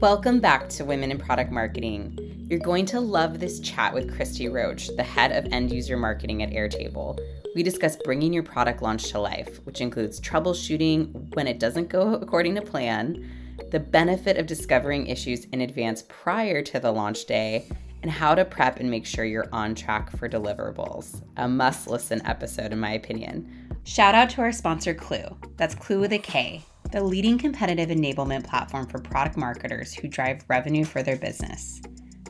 Welcome back to Women in Product Marketing. You're going to love this chat with Christy Roach, the head of end user marketing at Airtable. We discuss bringing your product launch to life, which includes troubleshooting when it doesn't go according to plan, the benefit of discovering issues in advance prior to the launch day, and how to prep and make sure you're on track for deliverables. A must-listen episode, in my opinion. Shout out to our sponsor, Clue. That's Clue with a K, the leading competitive enablement platform for product marketers who drive revenue for their business.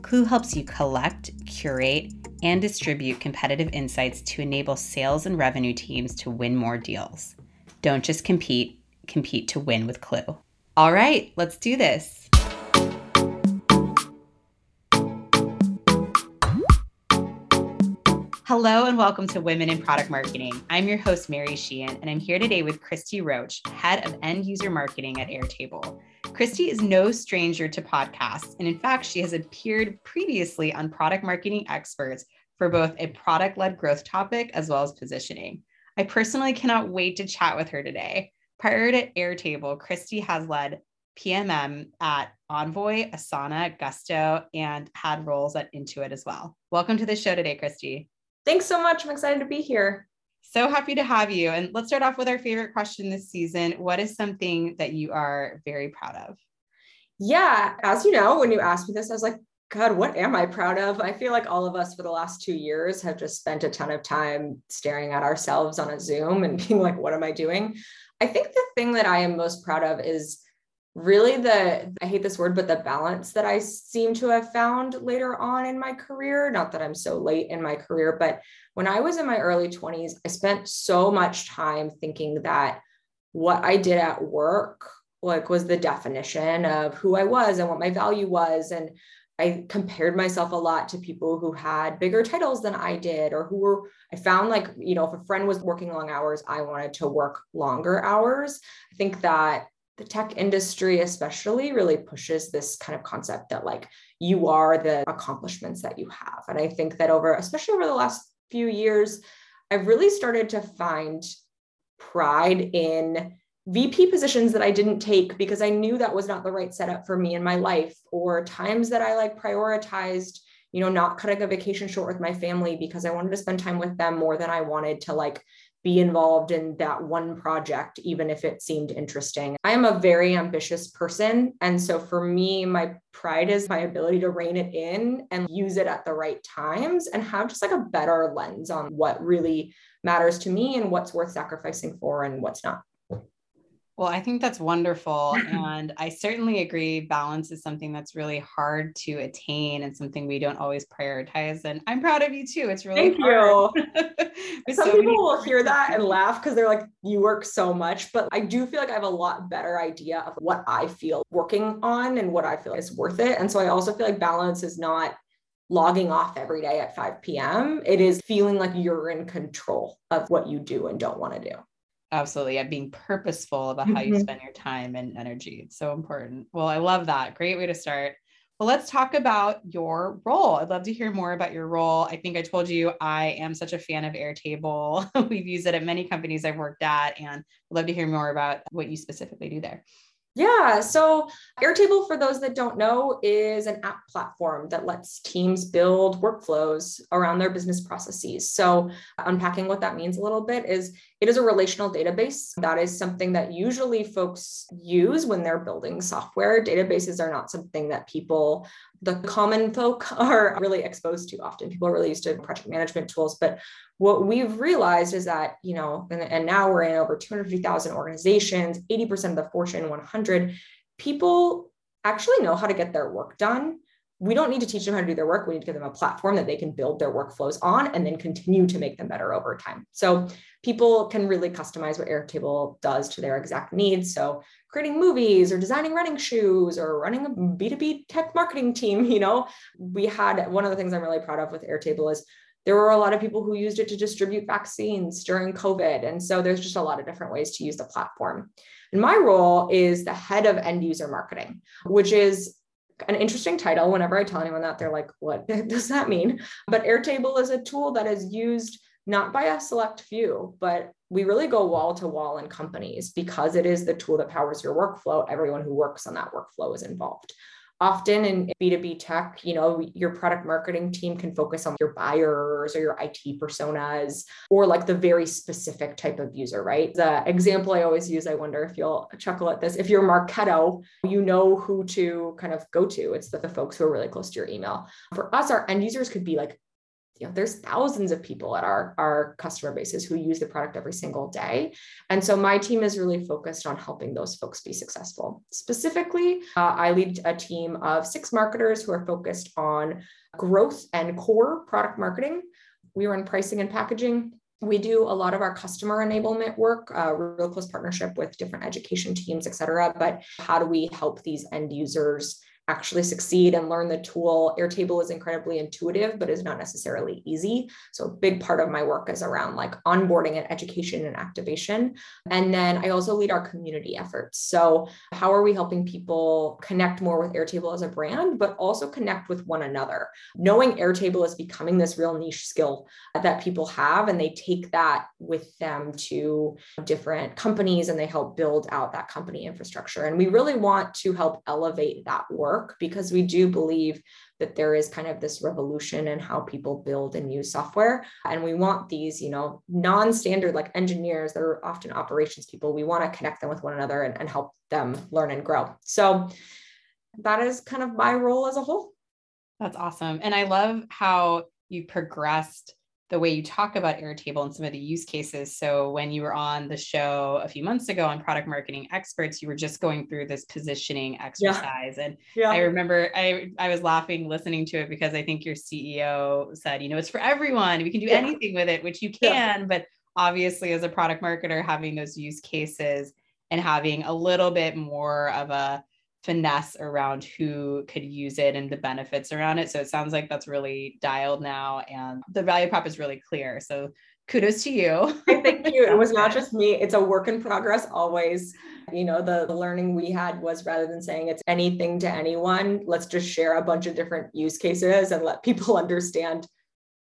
Clue helps you collect, curate, and distribute competitive insights to enable sales and revenue teams to win more deals. Don't just compete, compete to win with Clue. All right, let's do this. Hello and welcome to Women in Product Marketing. I'm your host, Mary Sheehan, and I'm here today with Christy Roach, head of end user marketing at Airtable. Christy is no stranger to podcasts, and in fact, she has appeared previously on Product Marketing Experts for both a product-led growth topic as well as positioning. I personally cannot wait to chat with her today. Prior to Airtable, Christy has led PMM at Envoy, Asana, Gusto, and had roles at Intuit as well. Welcome to the show today, Christy. Thanks so much. I'm excited to be here. So happy to have you. And let's start off with our favorite question this season. What is something that you are very proud of? Yeah. As you know, when you asked me this, I was like, God, what am I proud of? I feel like all of us for the last 2 years have just spent a ton of time staring at ourselves on a Zoom and being like, what am I doing? I think the thing that I am most proud of is really I hate this word, but the balance that I seem to have found later on in my career. Not that I'm so late in my career, but when I was in my early 20s, I spent so much time thinking that what I did at work, like, was the definition of who I was and what my value was. And I compared myself a lot to people who had bigger titles than I did, or I found, like, you know, if a friend was working long hours, I wanted to work longer hours. I think that the tech industry especially really pushes this kind of concept that, like, you are the accomplishments that you have. And I think that especially over the last few years, I've really started to find pride in VP positions that I didn't take because I knew that was not the right setup for me in my life, or times that I, like, prioritized, you know, not cutting a vacation short with my family because I wanted to spend time with them more than I wanted to, like, be involved in that one project, even if it seemed interesting. I am a very ambitious person. And so for me, my pride is my ability to rein it in and use it at the right times and have just, like, a better lens on what really matters to me and what's worth sacrificing for and what's not. Well, I think that's wonderful. And I certainly agree. Balance is something that's really hard to attain and something we don't always prioritize. And I'm proud of you too. It's really hard. Some people will hear that and laugh because they're like, you work so much, but I do feel like I have a lot better idea of what I feel working on and what I feel is worth it. And so I also feel like balance is not logging off every day at 5 p.m. It is feeling like you're in control of what you do and don't want to do. Absolutely. Yeah, being purposeful about how you spend your time and energy. It's so important. Well, I love that. Great way to start. Well, let's talk about your role. I'd love to hear more about your role. I think I told you I am such a fan of Airtable. We've used it at many companies I've worked at, and I'd love to hear more about what you specifically do there. Yeah. So Airtable, for those that don't know, is an app platform that lets teams build workflows around their business processes. So unpacking what that means a little bit is it is a relational database. That is something that usually folks use when they're building software. Databases are not something that the common folk are really exposed to often. People are really used to project management tools, but what we've realized is that, you know, and now we're in over 250,000 organizations, 80% of the Fortune 100, people actually know how to get their work done. We don't need to teach them how to do their work. We need to give them a platform that they can build their workflows on and then continue to make them better over time. So people can really customize what Airtable does to their exact needs. So creating movies or designing running shoes or running a B2B tech marketing team, you know, we had one of the things I'm really proud of with Airtable is there were a lot of people who used it to distribute vaccines during COVID. And so there's just a lot of different ways to use the platform. And my role is the head of end user marketing, which is an interesting title. Whenever I tell anyone that, they're like, what does that mean? But Airtable is a tool that is used not by a select few, but we really go wall to wall in companies because it is the tool that powers your workflow. Everyone who works on that workflow is involved. Often in B2B tech, you know, your product marketing team can focus on your buyers or your IT personas or like the very specific type of user, right? The example I always use, I wonder if you'll chuckle at this. If you're Marketo, you know who to kind of go to. It's the folks who are really close to your email. For us, our end users could be like, you know, there's thousands of people at our customer bases who use the product every single day. And so my team is really focused on helping those folks be successful. Specifically, I lead a team of 6 marketers who are focused on growth and core product marketing. We run pricing and packaging. We do a lot of our customer enablement work, real close partnership with different education teams, et cetera. But how do we help these end users actually succeed and learn the tool? Airtable is incredibly intuitive, but is not necessarily easy. So a big part of my work is around like onboarding and education and activation. And then I also lead our community efforts. So how are we helping people connect more with Airtable as a brand, but also connect with one another? Knowing Airtable is becoming this real niche skill that people have, and they take that with them to different companies and they help build out that company infrastructure. And we really want to help elevate that work, because we do believe that there is kind of this revolution in how people build and use software. And we want these, you know, non-standard like engineers, they're often operations people. We want to connect them with one another and help them learn and grow. So that is kind of my role as a whole. That's awesome. And I love how you progressed the way you talk about Airtable and some of the use cases. So when you were on the show a few months ago on Product Marketing Experts, you were just going through this positioning exercise. Yeah. And yeah. I remember I was laughing listening to it because I think your CEO said, you know, it's for everyone. We can do anything with it, which you can, but obviously as a product marketer, having those use cases and having a little bit more of a finesse around who could use it and the benefits around it. So it sounds like that's really dialed now and the value prop is really clear. So kudos to you. Thank you. It was not just me. It's a work in progress always. You know, the learning we had was rather than saying it's anything to anyone, let's just share a bunch of different use cases and let people understand,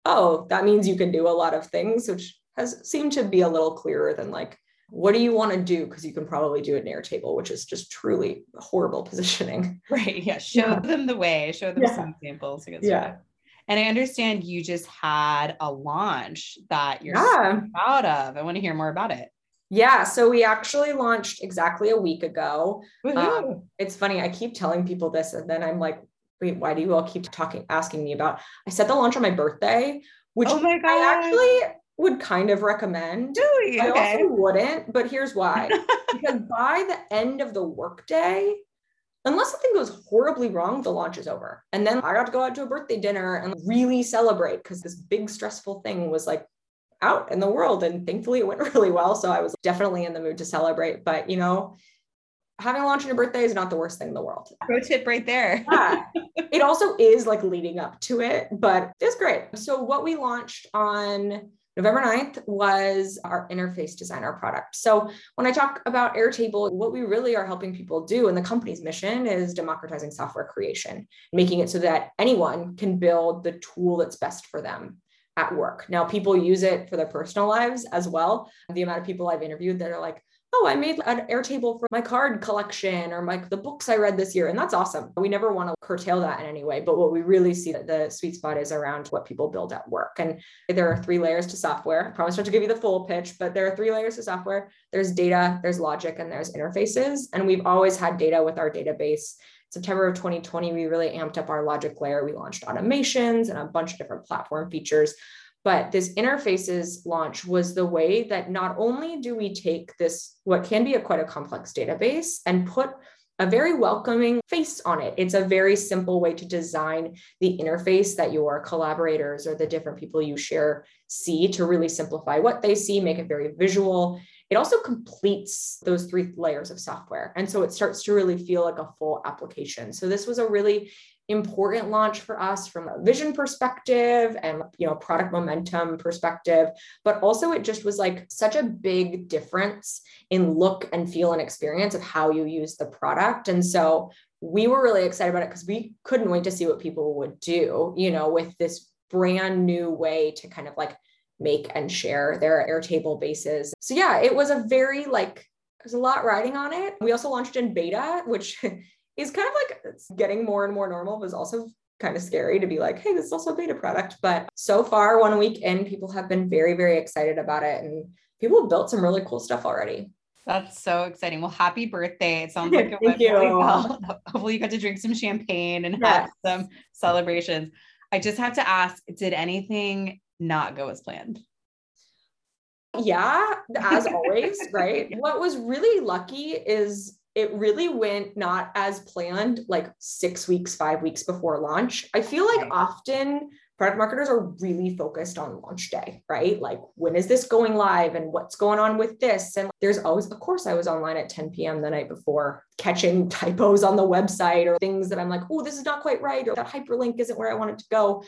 oh, that means you can do a lot of things, which has seemed to be a little clearer than like, what do you want to do? Because you can probably do it in Airtable, which is just truly horrible positioning. Right. Yeah. Show them the way. Show them some examples. Right. And I understand you just had a launch that you're so proud of. I want to hear more about it. Yeah. So we actually launched exactly a week ago. It's funny. I keep telling people this and then I'm like, wait, why do you all keep asking me about? I set the launch on my birthday, which I actually would kind of recommend. I also wouldn't, but here's why. Because by the end of the workday, unless something goes horribly wrong, the launch is over. And then I got to go out to a birthday dinner and really celebrate because this big stressful thing was like out in the world. And thankfully it went really well. So I was definitely in the mood to celebrate, but you know, having a launch on your birthday is not the worst thing in the world. Pro tip right there. It also is like leading up to it, but it's great. So what we launched on November 9th was our interface designer product. So when I talk about Airtable, what we really are helping people do and the company's mission is democratizing software creation, making it so that anyone can build the tool that's best for them at work. Now, people use it for their personal lives as well. The amount of people I've interviewed that are like, oh, I made an Airtable for my card collection or like the books I read this year. And that's awesome. We never want to curtail that in any way. But what we really see that the sweet spot is around what people build at work. And there are 3 layers to software. I promise not to give you the full pitch, but there are 3 layers to software. There's data, there's logic, and there's interfaces. And we've always had data with our database. September of 2020, we really amped up our logic layer. We launched automations and a bunch of different platform features. But this interfaces launch was the way that not only do we take this, what can be quite a complex database and put a very welcoming face on it. It's a very simple way to design the interface that your collaborators or the different people you share see to really simplify what they see, make it very visual. It also completes those 3 layers of software. And so it starts to really feel like a full application. So this was a really important launch for us from a vision perspective and, you know, product momentum perspective, but also it just was like such a big difference in look and feel and experience of how you use the product. And so we were really excited about it because we couldn't wait to see what people would do, you know, with this brand new way to kind of like make and share their Airtable bases. So yeah, it was a very there's a lot riding on it. We also launched in beta, which is kind of it's getting more and more normal, but it's also kind of scary to be hey, this is also a beta product. But so far, 1 week in, people have been very, very excited about it. And people have built some really cool stuff already. That's so exciting. Well, happy birthday. It sounds like it went really well. Hopefully you got to drink some champagne and have some celebrations. I just have to ask, did anything not go as planned? Yeah, as always, right? Yeah. What was really lucky is it really went not as planned, 6 weeks, 5 weeks before launch. I feel often product marketers are really focused on launch day, right? When is this going live and what's going on with this? And there's always, of course, I was online at 10 p.m. the night before, catching typos on the website or things that I'm oh, this is not quite right, or that hyperlink isn't where I want it to go.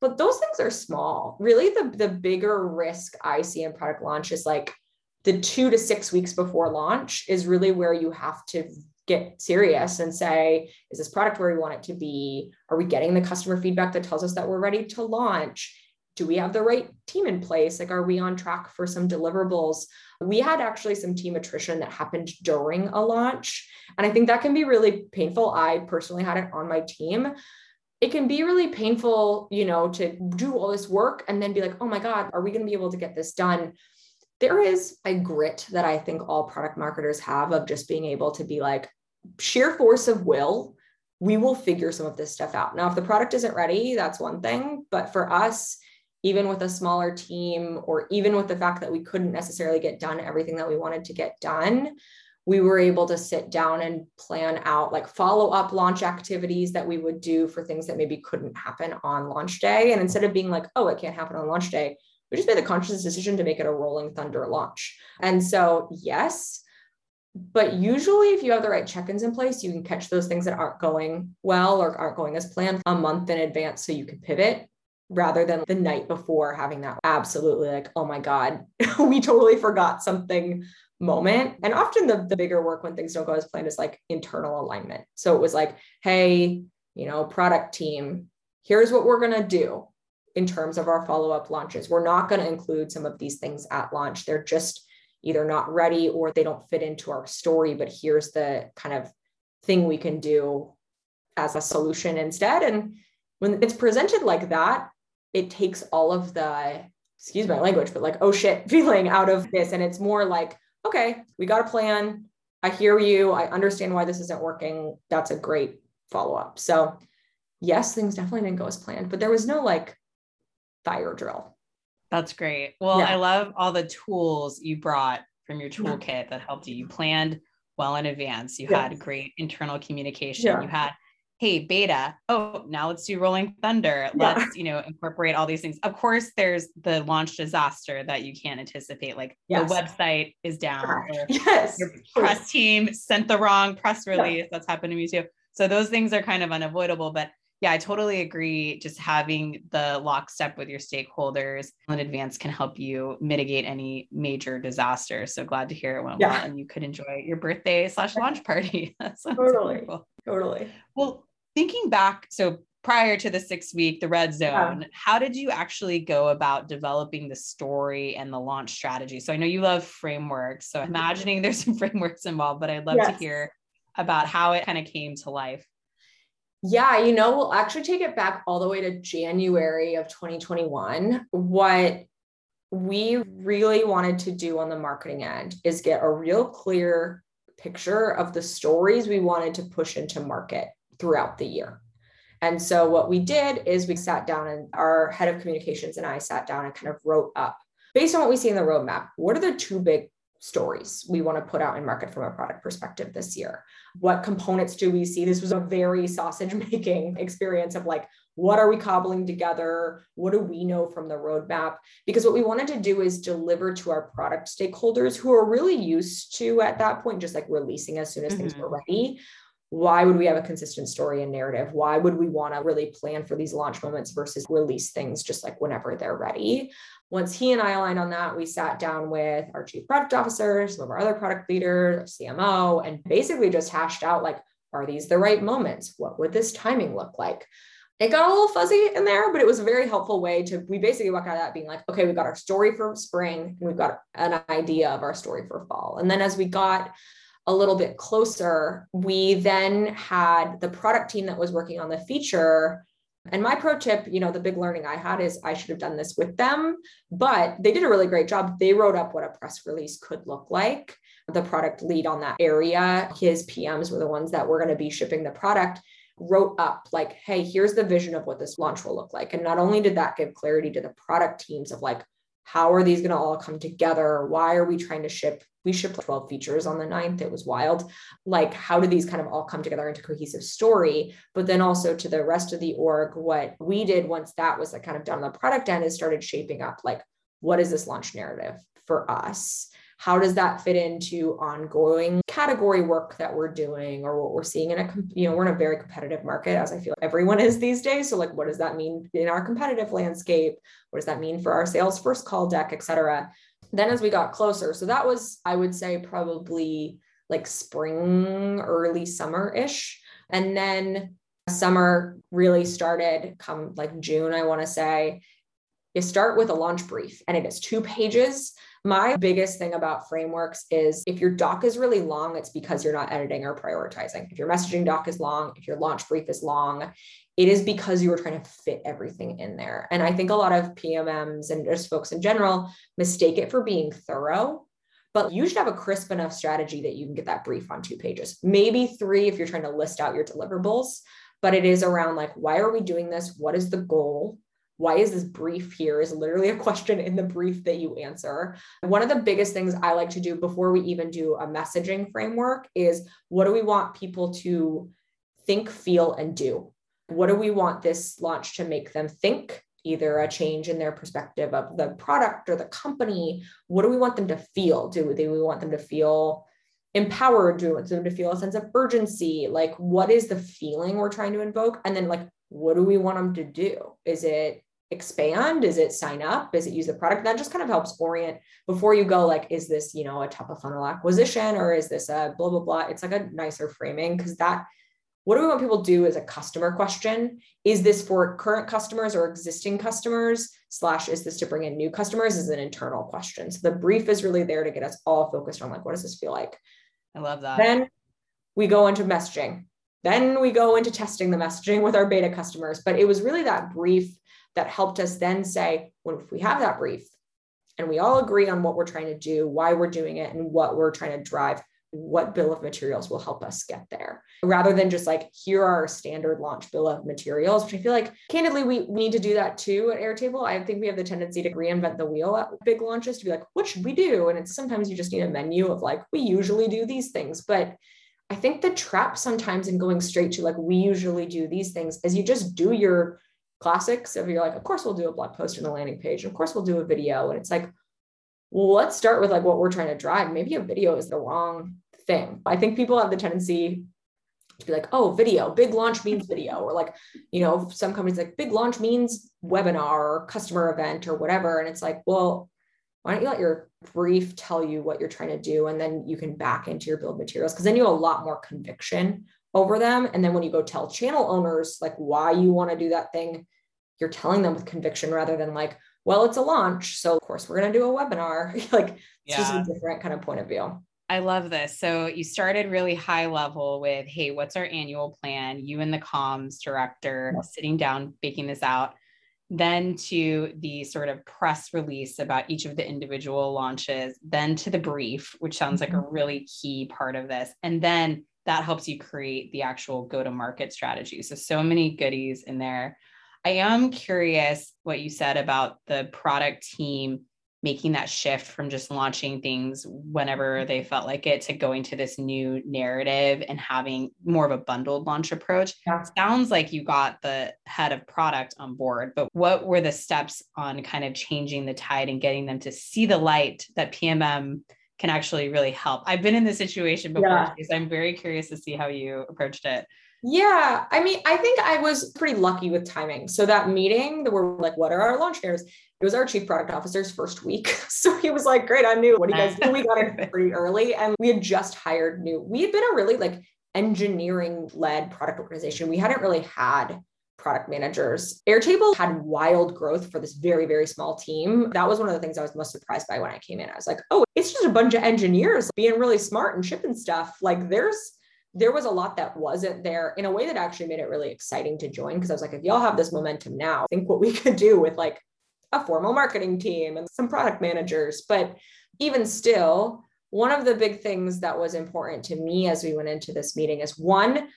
But those things are small. Really, the bigger risk I see in product launch is the 2 to 6 weeks before launch is really where you have to get serious and say, is this product where we want it to be? Are we getting the customer feedback that tells us that we're ready to launch? Do we have the right team in place? Are we on track for some deliverables? We had actually some team attrition that happened during a launch. And I think that can be really painful. I personally had it on my team. It can be really painful, to do all this work and then be oh my God, are we going to be able to get this done? There is a grit that I think all product marketers have of just being able to be sheer force of will, we will figure some of this stuff out. Now, if the product isn't ready, that's one thing. But for us, even with a smaller team, or even with the fact that we couldn't necessarily get done everything that we wanted to get done, we were able to sit down and plan out follow-up launch activities that we would do for things that maybe couldn't happen on launch day. And instead of being oh, it can't happen on launch day, we just made the conscious decision to make it a rolling thunder launch. And so, yes, but usually if you have the right check-ins in place, you can catch those things that aren't going well or aren't going as planned a month in advance so you can pivot, rather than the night before having that absolutely oh my God, we totally forgot something moment. And often the bigger work when things don't go as planned is internal alignment. So it was hey, product team, here's what we're going to do in terms of our follow-up launches. We're not going to include some of these things at launch. They're just either not ready or they don't fit into our story, but here's the kind of thing we can do as a solution instead. And when it's presented like that, it takes all of the, excuse my language, but oh shit, feeling out of this. And it's more okay, we got a plan. I hear you. I understand why this isn't working. That's a great follow-up. So yes, things definitely didn't go as planned, but there was no fire drill. That's great. Well, yeah. I love all the tools you brought from your toolkit that helped you. You planned well in advance. You had great internal communication. Yeah. You had, hey, beta. Oh, now let's do rolling thunder. Let's, incorporate all these things. Of course, there's the launch disaster that you can't anticipate. The website is down. Sure. Yes. Your press team sent the wrong press release. That's happened to me too. So those things are kind of unavoidable, but yeah, I totally agree. Just having the lockstep with your stakeholders in advance can help you mitigate any major disaster. So glad to hear it went well and you could enjoy your birthday/launch party. That sounds wonderful. Totally. Well, thinking back, so prior to the 6 week, the red zone, how did you actually go about developing the story and the launch strategy? So I know you love frameworks. So imagining there's some frameworks involved, but I'd love to hear about how it kind of came to life. Yeah, we'll actually take it back all the way to January of 2021. What we really wanted to do on the marketing end is get a real clear picture of the stories we wanted to push into market throughout the year. And so what we did is we sat down, and our head of communications and I sat down and kind of wrote up, based on what we see in the roadmap, what are the two big stories we want to put out in market from a product perspective this year? What components do we see? This was a very sausage making experience of what are we cobbling together? What do we know from the roadmap? Because what we wanted to do is deliver to our product stakeholders who are really used to, at that point, just releasing as soon as things were ready. Why would we have a consistent story and narrative? Why would we want to really plan for these launch moments versus release things just whenever they're ready? Once he and I aligned on that, we sat down with our chief product officer, some of our other product leaders, CMO, and basically just hashed out, are these the right moments? What would this timing look like? It got a little fuzzy in there, but it was a very helpful way to, we basically walk out of that being like, okay, we've got our story for spring, and we've got an idea of our story for fall. And then as we got a little bit closer, we then had the product team that was working on the feature. And my pro tip, you know, the big learning I had is I should have done this with them, but they did a really great job. They wrote up what a press release could look like. The product lead on that area, his PMs were the ones that were going to be shipping the product, wrote up like, hey, here's the vision of what this launch will look like. And not only did that give clarity to the product teams of like, how are these going to all come together? Why are we trying to ship? We shipped 12 features on the 9th. It was wild. Like, how do these kind of all come together into cohesive story? But then also to the rest of the org, what we did once that was like kind of done on the product end is started shaping up like, what is this launch narrative for us? How does that fit into ongoing category work that we're doing or what we're seeing in a, you know, we're in a very competitive market, as I feel everyone is these days. So like, what does that mean in our competitive landscape? What does that mean for our sales first call deck, et cetera? Then as we got closer, so that was, I would say probably like spring, early summer-ish. And then summer really started come like June, I want to say. You start with a launch brief and it is 2 pages. My biggest thing about frameworks is if your doc is really long, it's because you're not editing or prioritizing. If your messaging doc is long, if your launch brief is long, it is because you were trying to fit everything in there. And I think a lot of PMMs and just folks in general mistake it for being thorough, but you should have a crisp enough strategy that you can get that brief on 2 pages, maybe 3 if you're trying to list out your deliverables, but it is around like, why are we doing this? What is the goal? Why is this brief here is literally a question in the brief that you answer. One of the biggest things I like to do before we even do a messaging framework is what do we want people to think, feel, and do? What do we want this launch to make them think? Either a change in their perspective of the product or the company. What do we want them to feel? Do we want them to feel empowered? Do we want them to feel a sense of urgency? Like, what is the feeling we're trying to invoke? And then like, what do we want them to do? Is it expand? Is it sign up? Is it use the product? That just kind of helps orient before you go, like, is this, you know, a top of funnel acquisition or is this a blah, blah, blah? It's like a nicer framing because that, what do we want people to do is a customer question. Is this for current customers or existing customers / is this to bring in new customers is an internal question. So the brief is really there to get us all focused on like, what does this feel like? I love that. Then we go into messaging. Then we go into testing the messaging with our beta customers. But it was really that brief that helped us then say, well, if we have that brief and we all agree on what we're trying to do, why we're doing it and what we're trying to drive, what bill of materials will help us get there rather than just like, here are our standard launch bill of materials, which I feel like candidly, we need to do that too at Airtable. I think we have the tendency to reinvent the wheel at big launches to be like, what should we do? And it's sometimes you just need a menu of like, we usually do these things, but I think the trap sometimes in going straight to like, we usually do these things is you just do your classics of you're like, of course we'll do a blog post and a landing page. Of course we'll do a video. And it's like, well, let's start with like what we're trying to drive. Maybe a video is the wrong thing. I think people have the tendency to be like, oh, video, big launch means video. Or like, you know, some companies like big launch means webinar or customer event or whatever. And it's like, well, why don't you let your brief tell you what you're trying to do? And then you can back into your build materials because then you have a lot more conviction over them. And then when you go tell channel owners, like why you want to do that thing, you're telling them with conviction rather than like, well, it's a launch. So of course we're going to do a webinar. Like it's just a different kind of point of view. I love this. So you started really high level with, hey, what's our annual plan? You and the comms director sitting down, baking this out. Then to the sort of press release about each of the individual launches, then to the brief, which sounds like a really key part of this. And then that helps you create the actual go-to-market strategy. So many goodies in there. I am curious what you said about the product team making that shift from just launching things whenever they felt like it to going to this new narrative and having more of a bundled launch approach. Yeah. Sounds like you got the head of product on board, but what were the steps on kind of changing the tide and getting them to see the light that PMM can actually really help? I've been in this situation before, so I'm very curious to see how you approached it. Yeah. I mean, I think I was pretty lucky with timing. So that meeting that we're like, what are our launch narratives? It was our chief product officer's first week. So he was like, great, I'm new. What do you guys do? We got in pretty early and we had just hired new. We had been a really like engineering led product organization. We hadn't really had product managers. Airtable had wild growth for this very, very small team. That was one of the things I was most surprised by when I came in. I was like, oh, it's just a bunch of engineers being really smart and shipping stuff. Like there was a lot that wasn't there in a way that actually made it really exciting to join. Cause I was like, if y'all have this momentum now, think what we could do with like a formal marketing team and some product managers. But even still, one of the big things that was important to me as we went into this meeting is one,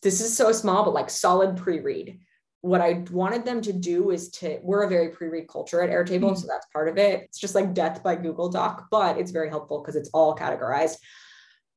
this is so small, but like solid pre-read. What I wanted them to do is we're a very pre-read culture at Airtable. Mm-hmm. So that's part of it. It's just like death by Google Doc, but it's very helpful because it's all categorized.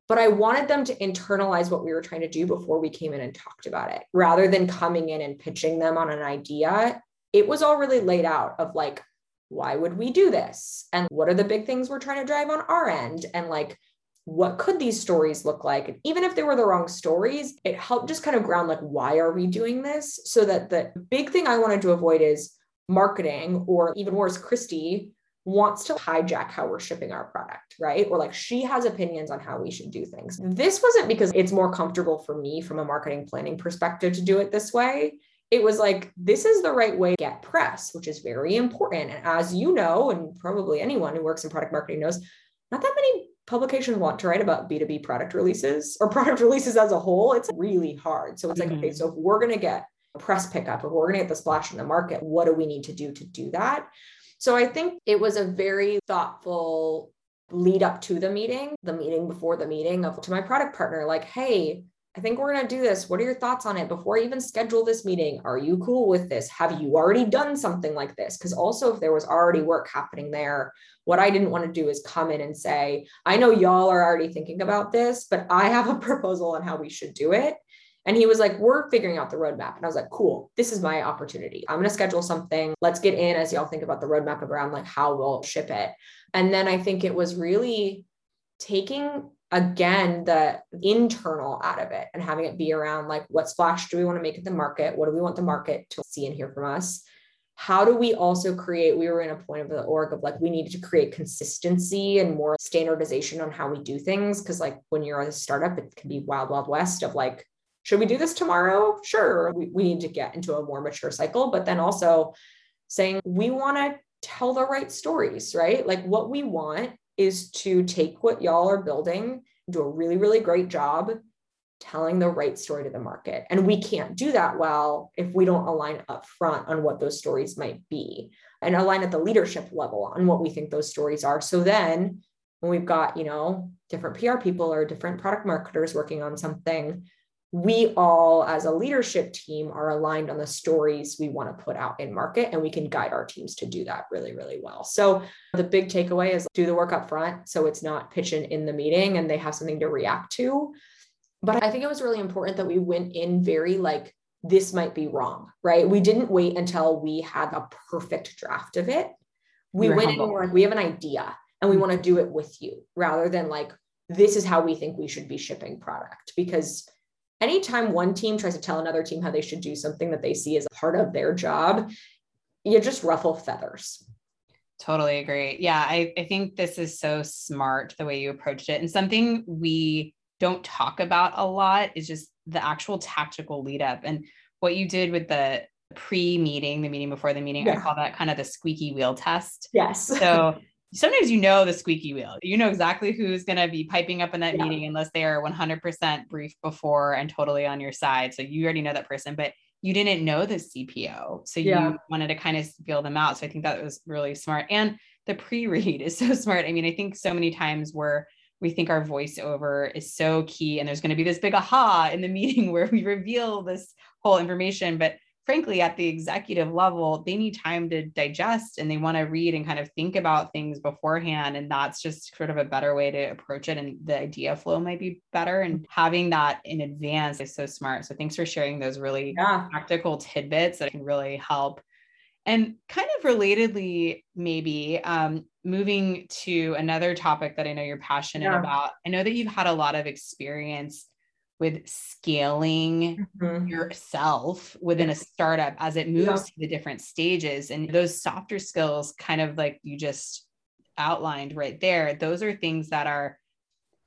But I wanted them to internalize what we were trying to do before we came in and talked about it, rather than coming in and pitching them on an idea. It was all really laid out of like, why would we do this? And what are the big things we're trying to drive on our end? And like, what could these stories look like? And even if they were the wrong stories, it helped just kind of ground, like, why are we doing this? So that the big thing I wanted to avoid is marketing, or even worse, Christy wants to hijack how we're shipping our product, right? Or like she has opinions on how we should do things. This wasn't because it's more comfortable for me from a marketing planning perspective to do it this way. It was like, this is the right way to get press, which is very important. And as you know, and probably anyone who works in product marketing knows, not that many publications want to write about B2B product releases or product releases as a whole. It's really hard. So it's like, okay, so if we're going to get a press pickup, if we're going to get the splash in the market, what do we need to do that? So I think it was a very thoughtful lead up to the meeting before the meeting to my product partner, like, hey, I think we're going to do this. What are your thoughts on it before I even schedule this meeting? Are you cool with this? Have you already done something like this? Because also if there was already work happening there, what I didn't want to do is come in and say, I know y'all are already thinking about this, but I have a proposal on how we should do it. And he was like, we're figuring out the roadmap. And I was like, cool, this is my opportunity. I'm going to schedule something. Let's get in as y'all think about the roadmap around like how we'll ship it. And then I think it was really taking again, the internal out of it and having it be around like, what splash do we want to make at the market? What do we want the market to see and hear from us? How do we also create, we were in a point of the org of like, we needed to create consistency and more standardization on how we do things. Cause like when you're a startup, it can be wild, wild west of like, should we do this tomorrow? Sure. We need to get into a more mature cycle, but then also saying we want to tell the right stories, right? Like what we want is to take what y'all are building, do a really, really great job telling the right story to the market. And we can't do that well if we don't align upfront on what those stories might be and align at the leadership level on what we think those stories are. So then when we've got, you know, different PR people or different product marketers working on something, we all as a leadership team are aligned on the stories we want to put out in market, and we can guide our teams to do that really, really well. So the big takeaway is do the work up front. So it's not pitching in the meeting and they have something to react to. But I think it was really important that we went in very like, this might be wrong, right? We didn't wait until we had a perfect draft of it. We went in and we're like, we have an idea and we want to do it with you, rather than like, this is how we think we should be shipping product. Because anytime one team tries to tell another team how they should do something that they see as a part of their job, you just ruffle feathers. Totally agree. Yeah, I think this is so smart the way you approached it. And something we don't talk about a lot is just the actual tactical lead up. And what you did with the pre-meeting, the meeting before the meeting, yeah. I call that kind of the squeaky wheel test. Yes. So sometimes you know the squeaky wheel, you know exactly who's going to be piping up in that yeah. meeting unless they are 100% briefed before and totally on your side. So you already know that person, but you didn't know the CPO. So yeah. you wanted to kind of feel them out. So I think that was really smart. And the pre-read is so smart. I mean, I think so many times where we think our voiceover is so key and there's going to be this big aha in the meeting where we reveal this whole information, but frankly, at the executive level, they need time to digest and they want to read and kind of think about things beforehand. And that's just sort of a better way to approach it. And the idea flow might be better. And having that in advance is so smart. So thanks for sharing those really practical tidbits that can really help. And kind of relatedly, maybe moving to another topic that I know you're passionate about. I know that you've had a lot of experience with scaling yourself within a startup as it moves to the different stages. And those softer skills, kind of like you just outlined right there, those are things that are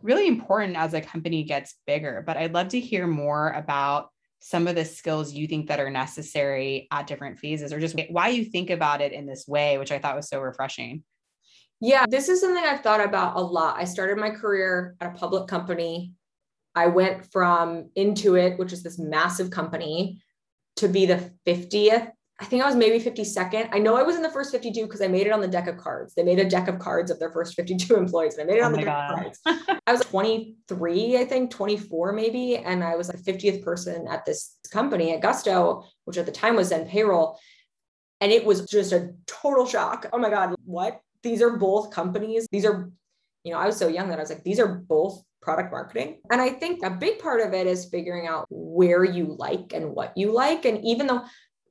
really important as a company gets bigger. But I'd love to hear more about some of the skills you think that are necessary at different phases, or just why you think about it in this way, which I thought was so refreshing. Yeah, this is something I've thought about a lot. I started my career at a public company. I went from Intuit, which is this massive company, to be the 50th. I think I was maybe 52nd. I know I was in the first 52 because I made it on the deck of cards. They made a deck of cards of their first 52 employees, and I made it on the deck of cards. I was 23, I think 24 maybe. And I was the 50th person at this company at Gusto, which at the time was then Payroll. And it was just a total shock. Oh my God, what? These are both companies. These are, you know, I was so young that I was like, these are both product marketing. And I think a big part of it is figuring out where you like and what you like. And even though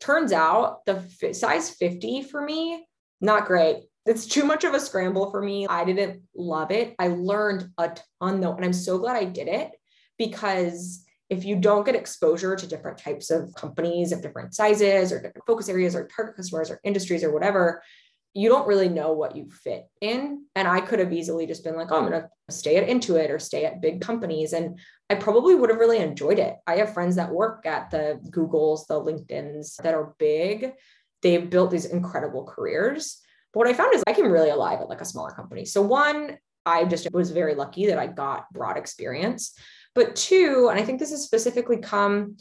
turns out the size 50 for me, not great. It's too much of a scramble for me. I didn't love it. I learned a ton though. And I'm so glad I did it, because if you don't get exposure to different types of companies of different sizes or different focus areas or target customers or industries or whatever, you don't really know what you fit in. And I could have easily just been like, oh, I'm going to stay at Intuit or stay at big companies. And I probably would have really enjoyed it. I have friends that work at the Googles, the LinkedIns that are big. They've built these incredible careers. But what I found is I came really alive at like a smaller company. So one, I just was very lucky that I got broad experience. But two, and I think this has specifically come,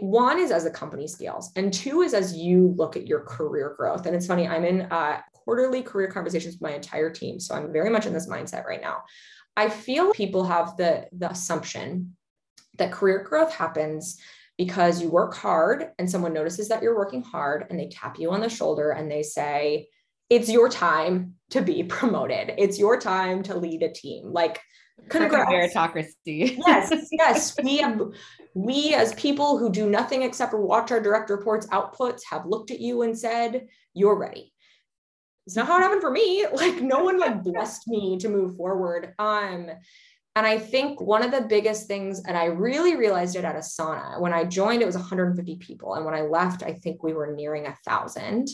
one is as the company scales, and two is as you look at your career growth. And it's funny, I'm in quarterly career conversations with my entire team. So I'm very much in this mindset right now. I feel people have the assumption that career growth happens because you work hard and someone notices that you're working hard and they tap you on the shoulder and they say, it's your time to be promoted. It's your time to lead a team. Like, congrats. Meritocracy. Yes. We as people who do nothing except watch our direct reports outputs have looked at you and said, you're ready. It's not how it happened for me. Like no one blessed me to move forward. And I think one of the biggest things, and I really realized it at Asana, when I joined, it was 150 people. And when I left, I think we were nearing 1,000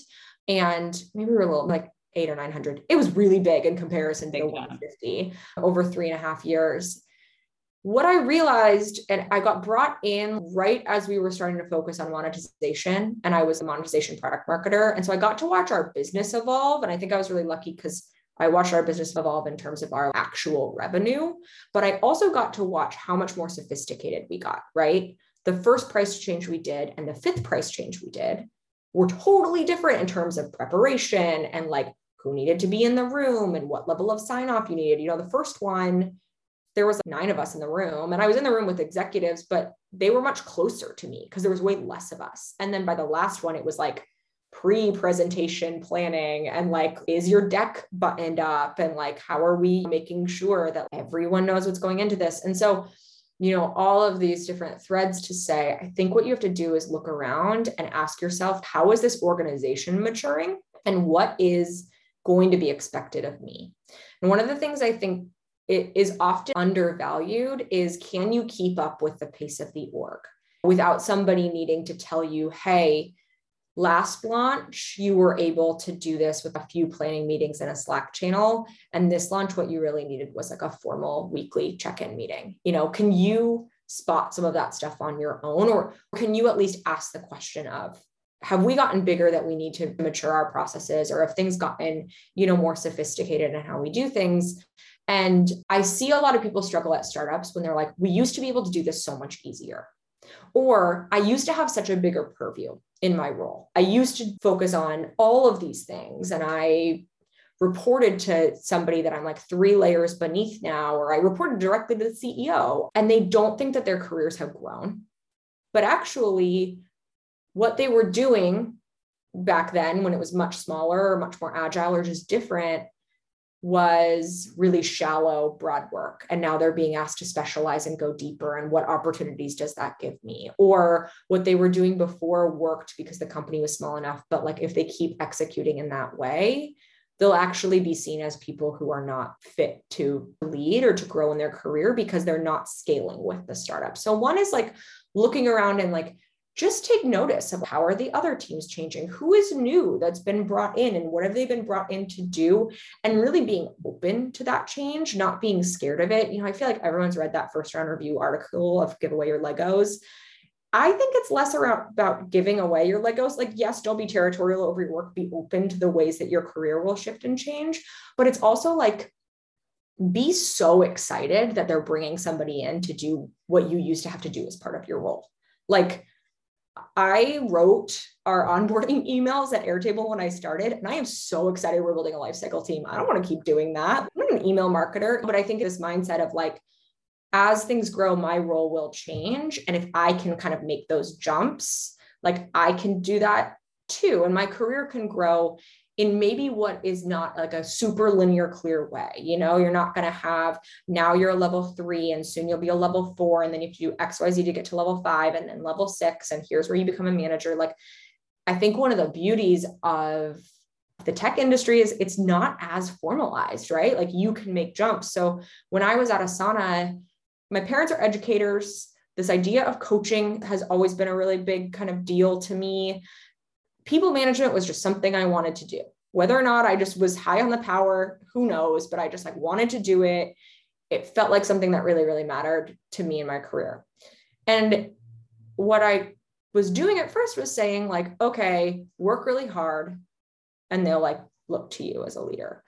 and maybe we were a little like 800 or 900. It was really big in comparison to 150 over 3.5 years. What I realized, and I got brought in right as we were starting to focus on monetization, and I was a monetization product marketer. And so I got to watch our business evolve. And I think I was really lucky because I watched our business evolve in terms of our actual revenue, but I also got to watch how much more sophisticated we got, right? The first price change we did and the fifth price change we did were totally different in terms of preparation and like who needed to be in the room and what level of sign off you needed. You know, the first one, there was 9 of us in the room, and I was in the room with executives, but they were much closer to me because there was way less of us. And then by the last one, it was like pre-presentation planning and like, is your deck buttoned up? And like, how are we making sure that everyone knows what's going into this? And so, you know, all of these different threads to say, I think what you have to do is look around and ask yourself, how is this organization maturing and what is going to be expected of me? And one of the things I think it is often undervalued is, can you keep up with the pace of the org without somebody needing to tell you, hey, last launch, you were able to do this with a few planning meetings and a Slack channel. And this launch, what you really needed was like a formal weekly check-in meeting. You know, can you spot some of that stuff on your own? Or can you at least ask the question of, have we gotten bigger that we need to mature our processes? Or have things gotten, you know, more sophisticated in how we do things? And I see a lot of people struggle at startups when they're like, we used to be able to do this so much easier. Or I used to have such a bigger purview in my role. I used to focus on all of these things. And I reported to somebody that I'm like 3 layers beneath now, or I reported directly to the CEO, and they don't think that their careers have grown. But actually what they were doing back then when it was much smaller or much more agile or just different was really shallow, broad work. And now they're being asked to specialize and go deeper. And what opportunities does that give me? Or what they were doing before worked because the company was small enough. But like, if they keep executing in that way, they'll actually be seen as people who are not fit to lead or to grow in their career because they're not scaling with the startup. So one is like looking around and like, just take notice of how are the other teams changing? Who is new that's been brought in and what have they been brought in to do? And really being open to that change, not being scared of it. You know, I feel like everyone's read that first round review article of give away your Legos. I think it's less around about giving away your Legos. Like, yes, don't be territorial over your work, be open to the ways that your career will shift and change, but it's also like, be so excited that they're bringing somebody in to do what you used to have to do as part of your role. Like, I wrote our onboarding emails at Airtable when I started, and I am so excited we're building a lifecycle team. I don't want to keep doing that. I'm not an email marketer, but I think this mindset of like, as things grow, my role will change. And if I can kind of make those jumps, like I can do that too. And my career can grow in maybe what is not like a super linear, clear way. You know, you're not going to have, now you're a level 3 and soon you'll be a level 4. And then you have to do X, Y, Z to get to level 5 and then level 6. And here's where you become a manager. Like, I think one of the beauties of the tech industry is it's not as formalized, right? Like, you can make jumps. So when I was at Asana, my parents are educators. This idea of coaching has always been a really big kind of deal to me. People management was just something I wanted to do. Whether or not I just was high on the power, who knows, but I just like wanted to do it. It felt like something that really, really mattered to me in my career. And what I was doing at first was saying like, okay, work really hard and they'll like look to you as a leader.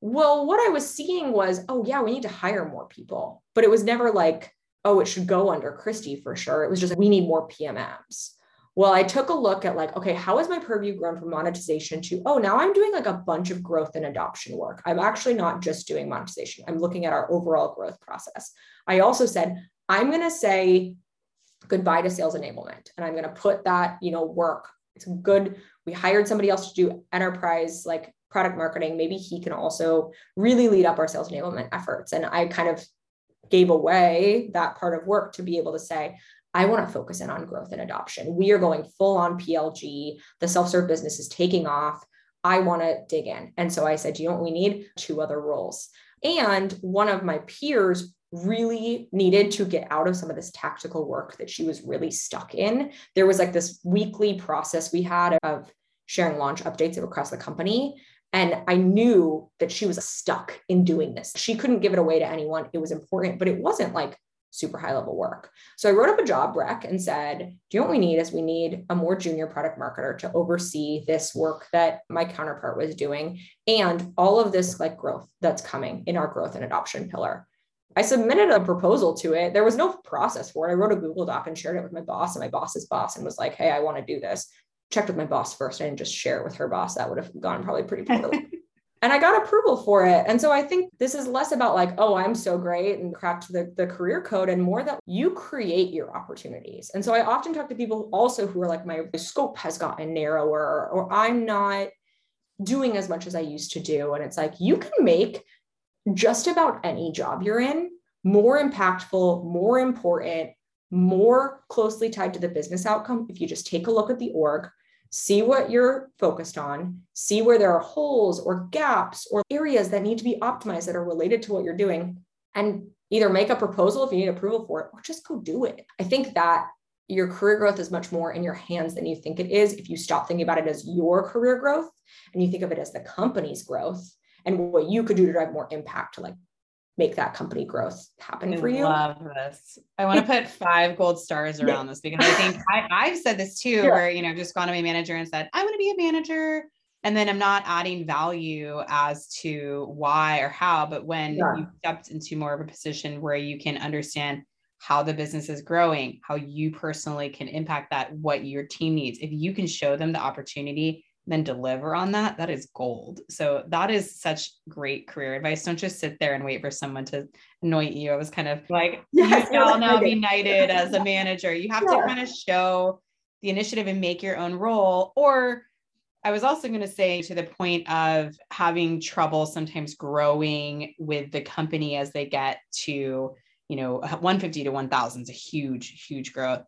Well, what I was seeing was, oh yeah, we need to hire more people, but it was never like, oh, it should go under Christy for sure. It was just like, we need more PMMs. Well, I took a look at like, okay, how has my purview grown from monetization to, oh, now I'm doing like a bunch of growth and adoption work. I'm actually not just doing monetization. I'm looking at our overall growth process. I also said, I'm going to say goodbye to sales enablement. And I'm going to put that, you know, work. It's good. We hired somebody else to do enterprise, like product marketing. Maybe he can also really lead up our sales enablement efforts. And I kind of gave away that part of work to be able to say, I want to focus in on growth and adoption. We are going full on PLG. The self-serve business is taking off. I want to dig in. And so I said, you know what, we need 2 other roles. And one of my peers really needed to get out of some of this tactical work that she was really stuck in. There was like this weekly process we had of sharing launch updates across the company. And I knew that she was stuck in doing this. She couldn't give it away to anyone. It was important, but it wasn't like super high level work. So I wrote up a job rec and said, do you know what we need is we need a more junior product marketer to oversee this work that my counterpart was doing and all of this like growth that's coming in our growth and adoption pillar. I submitted a proposal to it. There was no process for it. I wrote a Google Doc and shared it with my boss and my boss's boss and was like, hey, I want to do this. Checked with my boss first. I didn't just share it with her boss. That would have gone probably pretty poorly. And I got approval for it. And so I think this is less about like, oh, I'm so great and cracked the career code, and more that you create your opportunities. And so I often talk to people also who are like, my scope has gotten narrower, or I'm not doing as much as I used to do. And it's like, you can make just about any job you're in more impactful, more important, more closely tied to the business outcome. If you just take a look at the org, see what you're focused on, see where there are holes or gaps or areas that need to be optimized that are related to what you're doing, and either make a proposal if you need approval for it, or just go do it. I think that your career growth is much more in your hands than you think it is. If you stop thinking about it as your career growth and you think of it as the company's growth and what you could do to drive more impact to like make that company growth happen for you. I love this. I want to put 5 gold stars around this, because I think I've said this too, where, you know, I've just gone to my manager and said, I want to be a manager. And then I'm not adding value as to why or how, but when you stepped into more of a position where you can understand how the business is growing, how you personally can impact that, what your team needs. If you can show them the opportunity, then deliver on that, that is gold. So that is such great career advice. Don't just sit there and wait for someone to anoint you. I was kind of like, you all now be knighted as a manager. You have to kind of show the initiative and make your own role. Or I was also going to say, to the point of having trouble sometimes growing with the company as they get to, you know, 150 to 1,000 is a huge, huge growth,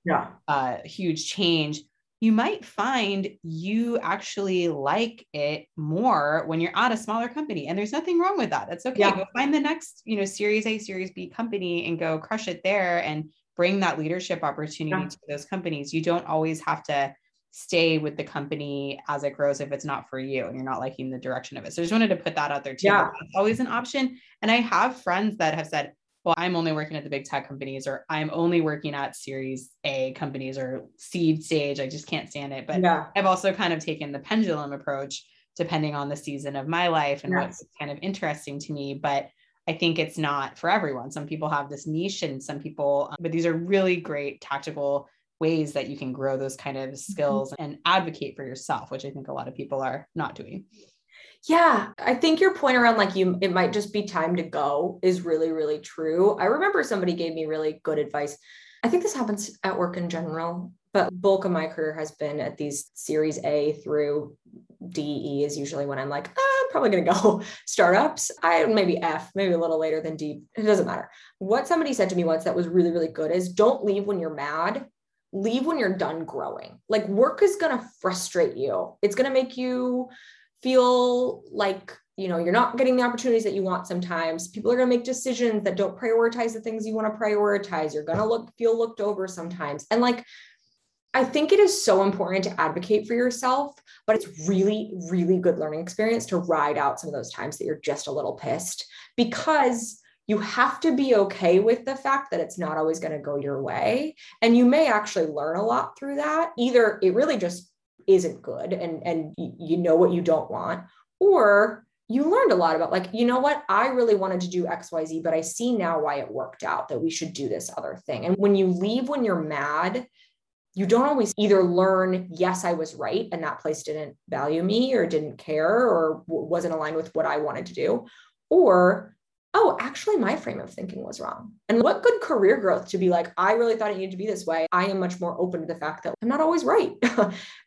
huge change. You might find you actually like it more when you're at a smaller company, and there's nothing wrong with that. That's okay. Go find the next, you know, series A, series B company and go crush it there and bring that leadership opportunity to those companies. You don't always have to stay with the company as it grows if it's not for you and you're not liking the direction of it. So I just wanted to put that out there too. That's always an option. And I have friends that have said, well, I'm only working at the big tech companies, or I'm only working at Series A companies or seed stage. I just can't stand it. But yeah. I've also kind of taken the pendulum approach depending on the season of my life and yes. what's kind of interesting to me. But I think it's not for everyone. Some people have this niche and some people, but these are really great tactical ways that you can grow those kind of skills mm-hmm. and advocate for yourself, which I think a lot of people are not doing. Yeah. I think your point around like it might just be time to go is really, really true. I remember somebody gave me really good advice. I think this happens at work in general, but bulk of my career has been at these Series A through DE is usually when I'm like, I'm probably going to go startups. Maybe F, maybe a little later than D. It doesn't matter. What somebody said to me once that was really, really good is don't leave when you're mad. Leave when you're done growing. Like work is going to frustrate you. It's going to make you feel like, you're not getting the opportunities that you want. Sometimes people are going to make decisions that don't prioritize the things you want to prioritize. You're going to feel looked over sometimes. And like, I think it is so important to advocate for yourself, but it's really, really good learning experience to ride out some of those times that you're just a little pissed, because you have to be okay with the fact that it's not always going to go your way. And you may actually learn a lot through that. Either it really just isn't good and you know what you don't want, or you learned a lot about like, you know what, I really wanted to do X, Y, Z, but I see now why it worked out that we should do this other thing. And when you leave when you're mad, you don't always either learn, yes, I was right, and that place didn't value me or didn't care or wasn't aligned with what I wanted to do, or oh, actually my frame of thinking was wrong. And what good career growth to be like, I really thought it needed to be this way. I am much more open to the fact that I'm not always right.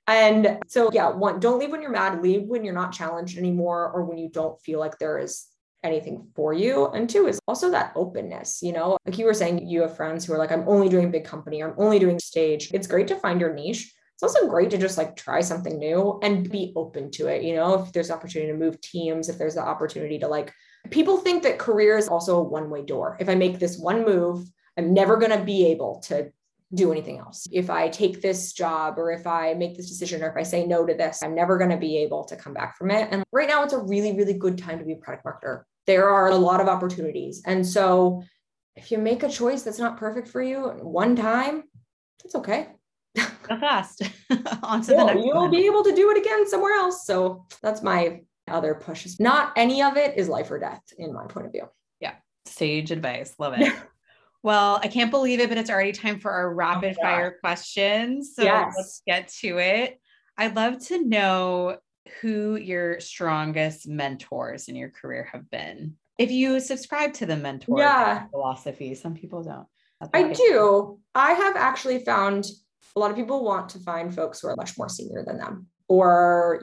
And so yeah, one, don't leave when you're mad, leave when you're not challenged anymore or when you don't feel like there is anything for you. And two is also that openness, like you were saying, you have friends who are like, I'm only doing big company, or I'm only doing stage. It's great to find your niche. It's also great to just like try something new and be open to it. If there's opportunity to move teams, if there's the opportunity to like, people think that career is also a one-way door. If I make this one move, I'm never going to be able to do anything else. If I take this job or if I make this decision or if I say no to this, I'm never going to be able to come back from it. And right now it's a really, really good time to be a product marketer. There are a lot of opportunities. And so if you make a choice that's not perfect for you one time, it's okay. Go fast. On to the next you'll one. Be able to do it again somewhere else. So that's my other pushes. Not any of it is life or death in my point of view. Yeah. Sage advice. Love it. Well, I can't believe it, but it's already time for our rapid fire questions. So Let's get to it. I'd love to know who your strongest mentors in your career have been. If you subscribe to the mentor philosophy, some people don't. I do. I have actually found a lot of people want to find folks who are much more senior than them, or,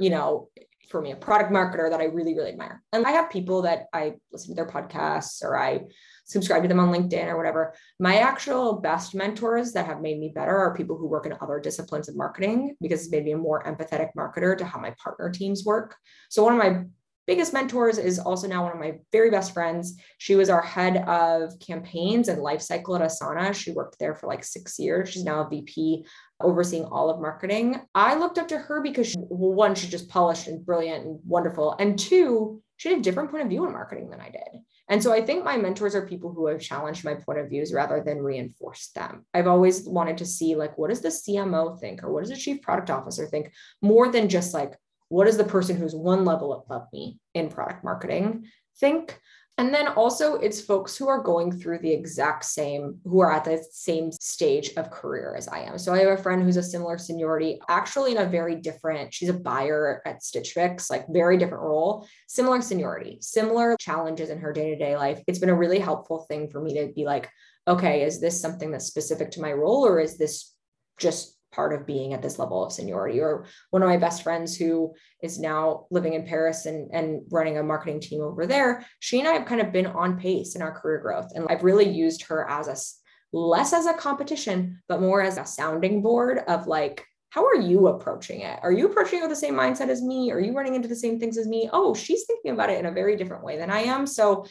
for me, a product marketer that I really, really admire. And I have people that I listen to their podcasts or I subscribe to them on LinkedIn or whatever. My actual best mentors that have made me better are people who work in other disciplines of marketing, because it's made me a more empathetic marketer to how my partner teams work. So one of my biggest mentors is also now one of my very best friends. She was our head of campaigns and life cycle at Asana. She worked there for like 6 years. She's now a VP overseeing all of marketing. I looked up to her because one, she's just polished and brilliant and wonderful. And two, she had a different point of view on marketing than I did. And so I think my mentors are people who have challenged my point of views rather than reinforced them. I've always wanted to see like, what does the CMO think? Or what does the chief product officer think? More than just like, what does the person who's one level above me in product marketing think? And then also it's folks who are going through who are at the same stage of career as I am. So I have a friend who's a similar seniority, actually in a very different, she's a buyer at Stitch Fix, like very different role, similar seniority, similar challenges in her day-to-day life. It's been a really helpful thing for me to be like, okay, is this something that's specific to my role? Or is this just part of being at this level of seniority? Or one of my best friends who is now living in Paris and running a marketing team over there, she and I have kind of been on pace in our career growth. And I've really used her as less as a competition, but more as a sounding board of like, how are you approaching it? Are you approaching it with the same mindset as me? Are you running into the same things as me? Oh, she's thinking about it in a very different way than I am. So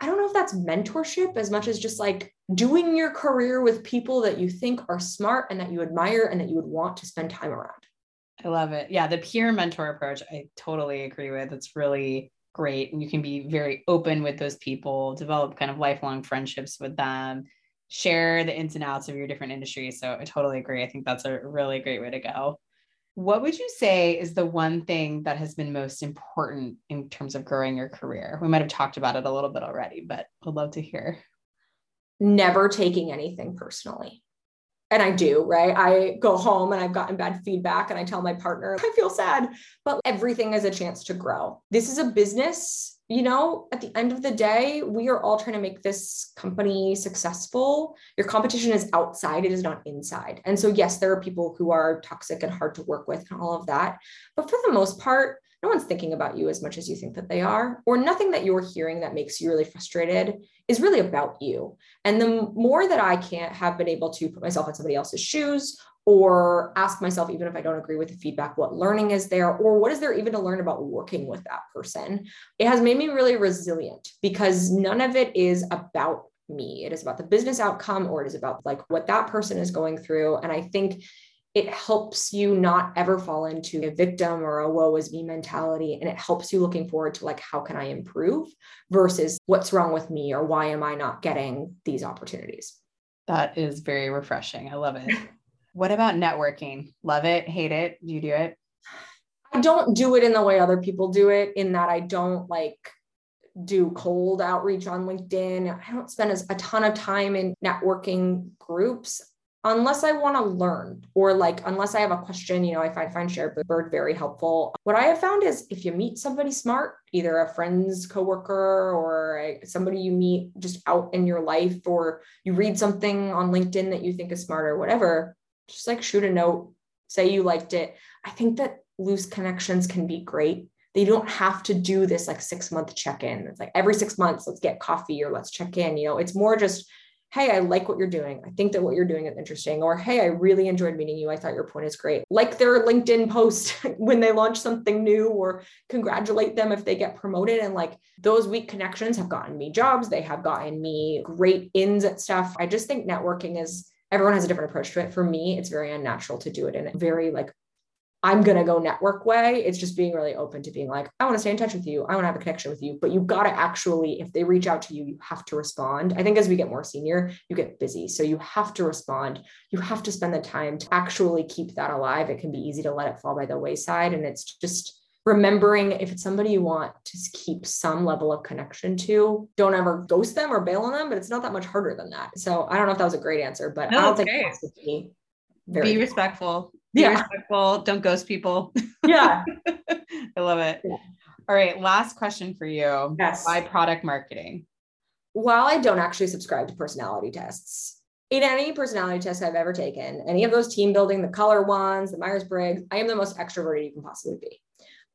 I don't know if that's mentorship as much as just like doing your career with people that you think are smart and that you admire and that you would want to spend time around. I love it. Yeah. The peer mentor approach, I totally agree with. It's really great. And you can be very open with those people, develop kind of lifelong friendships with them, share the ins and outs of your different industries. So I totally agree. I think that's a really great way to go. What would you say is the one thing that has been most important in terms of growing your career? We might've talked about it a little bit already, but I'd love to hear. Never taking anything personally. And I do, right? I go home and I've gotten bad feedback and I tell my partner, I feel sad, but everything is a chance to grow. This is a business, you know, at the end of the day, we are all trying to make this company successful. Your competition is outside. It is not inside. And so yes, there are people who are toxic and hard to work with and all of that. But for the most part, no one's thinking about you as much as you think that they are, or nothing that you're hearing that makes you really frustrated is really about you. And the more that I can't have been able to put myself in somebody else's shoes or ask myself, even if I don't agree with the feedback, what learning is there, or what is there even to learn about working with that person? It has made me really resilient because none of it is about me. It is about the business outcome, or it is about like what that person is going through. And I think it helps you not ever fall into a victim or a woe is me mentality. And it helps you looking forward to like, how can I improve versus what's wrong with me or why am I not getting these opportunities? That is very refreshing. I love it. What about networking? Love it, hate it? Do you do it? I don't do it in the way other people do it, in that I don't like do cold outreach on LinkedIn. I don't spend a ton of time in networking groups. Unless I want to learn, or like, unless I have a question, you know, I find Sharebird very helpful. What I have found is if you meet somebody smart, either a friend's coworker or somebody you meet just out in your life, or you read something on LinkedIn that you think is smart or whatever, just like shoot a note, say you liked it. I think that loose connections can be great. They don't have to do this like 6-month check-in. It's like every 6 months, let's get coffee or let's check in. You know, it's more just, hey, I like what you're doing. I think that what you're doing is interesting. Or, hey, I really enjoyed meeting you. I thought your point is great. Like their LinkedIn post when they launch something new, or congratulate them if they get promoted. And like those weak connections have gotten me jobs. They have gotten me great ins at stuff. I just think networking is, everyone has a different approach to it. For me, it's very unnatural to do it in a very like, I'm going to go network way. It's just being really open to being like, I want to stay in touch with you. I want to have a connection with you, but you've got to actually, if they reach out to you, you have to respond. I think as we get more senior, you get busy. So you have to respond. You have to spend the time to actually keep that alive. It can be easy to let it fall by the wayside. And it's just remembering if it's somebody you want to keep some level of connection to, don't ever ghost them or bail on them, but it's not that much harder than that. So I don't know if that was a great answer, but no, I don't think that's with me. Be respectful. Be respectful. Don't ghost people. Yeah. I love it. Yeah. All right. Last question for you. Yes. Why product marketing? While I don't actually subscribe to personality tests, in any personality test I've ever taken, any of those team building, the color ones, the Myers-Briggs, I am the most extroverted you can possibly be.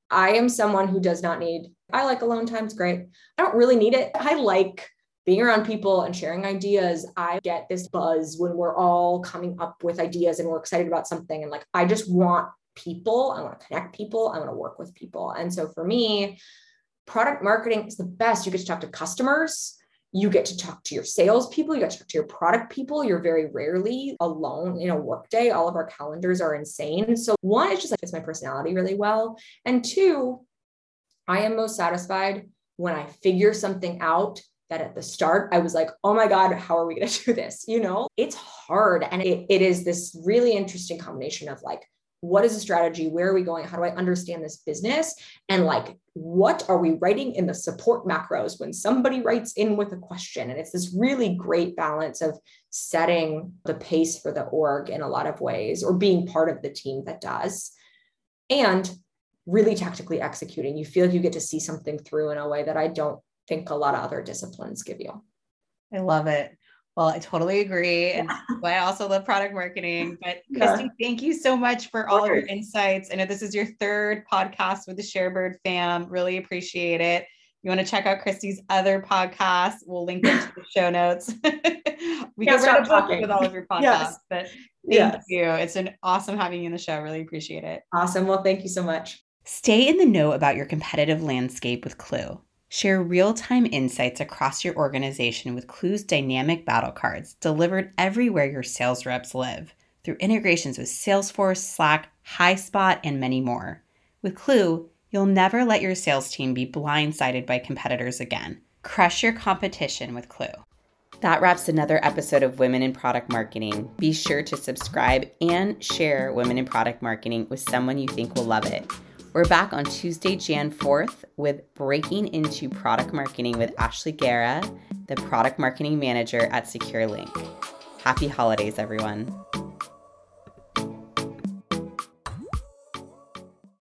I am someone who does not need, I like alone time. It's great. I don't really need it. I like being around people and sharing ideas. I get this buzz when we're all coming up with ideas and we're excited about something. And like, I just want people. I want to connect people. I want to work with people. And so for me, product marketing is the best. You get to talk to customers. You get to talk to your salespeople. You get to talk to your product people. You're very rarely alone in a workday. All of our calendars are insane. So one, it's just like, it's my personality really well. And two, I am most satisfied when I figure something out that at the start, I was like, oh my God, how are we going to do this? You know, it's hard. And it is this really interesting combination of like, what is the strategy? Where are we going? How do I understand this business? And like, what are we writing in the support macros when somebody writes in with a question? And it's this really great balance of setting the pace for the org in a lot of ways, or being part of the team that does. And really tactically executing. You feel like you get to see something through in a way that I don't think a lot of other disciplines give you. I love it. Well, I totally agree. Yeah. And I also love product marketing, but Christy, thank you so much for all of your insights. I know this is your third podcast with the Sharebird fam. Really appreciate it. You want to check out Christy's other podcasts? We'll link them to the show notes. We can start talking with all of your podcasts, but thank you. It's been awesome having you in the show. Really appreciate it. Awesome. Well, thank you so much. Stay in the know about your competitive landscape with Clue. Share real-time insights across your organization with Clue's dynamic battle cards delivered everywhere your sales reps live through integrations with Salesforce, Slack, HighSpot, and many more. With Clue, You'll never let your sales team be blindsided by competitors again. Crush your competition with Clue. That wraps another episode of Women in Product Marketing. Be sure to subscribe and share Women in Product Marketing with someone you think will love it. We're back on Tuesday, Jan 4th with Breaking Into Product Marketing with Ashley Guerra, the Product Marketing Manager at SecureLink. Happy holidays, everyone.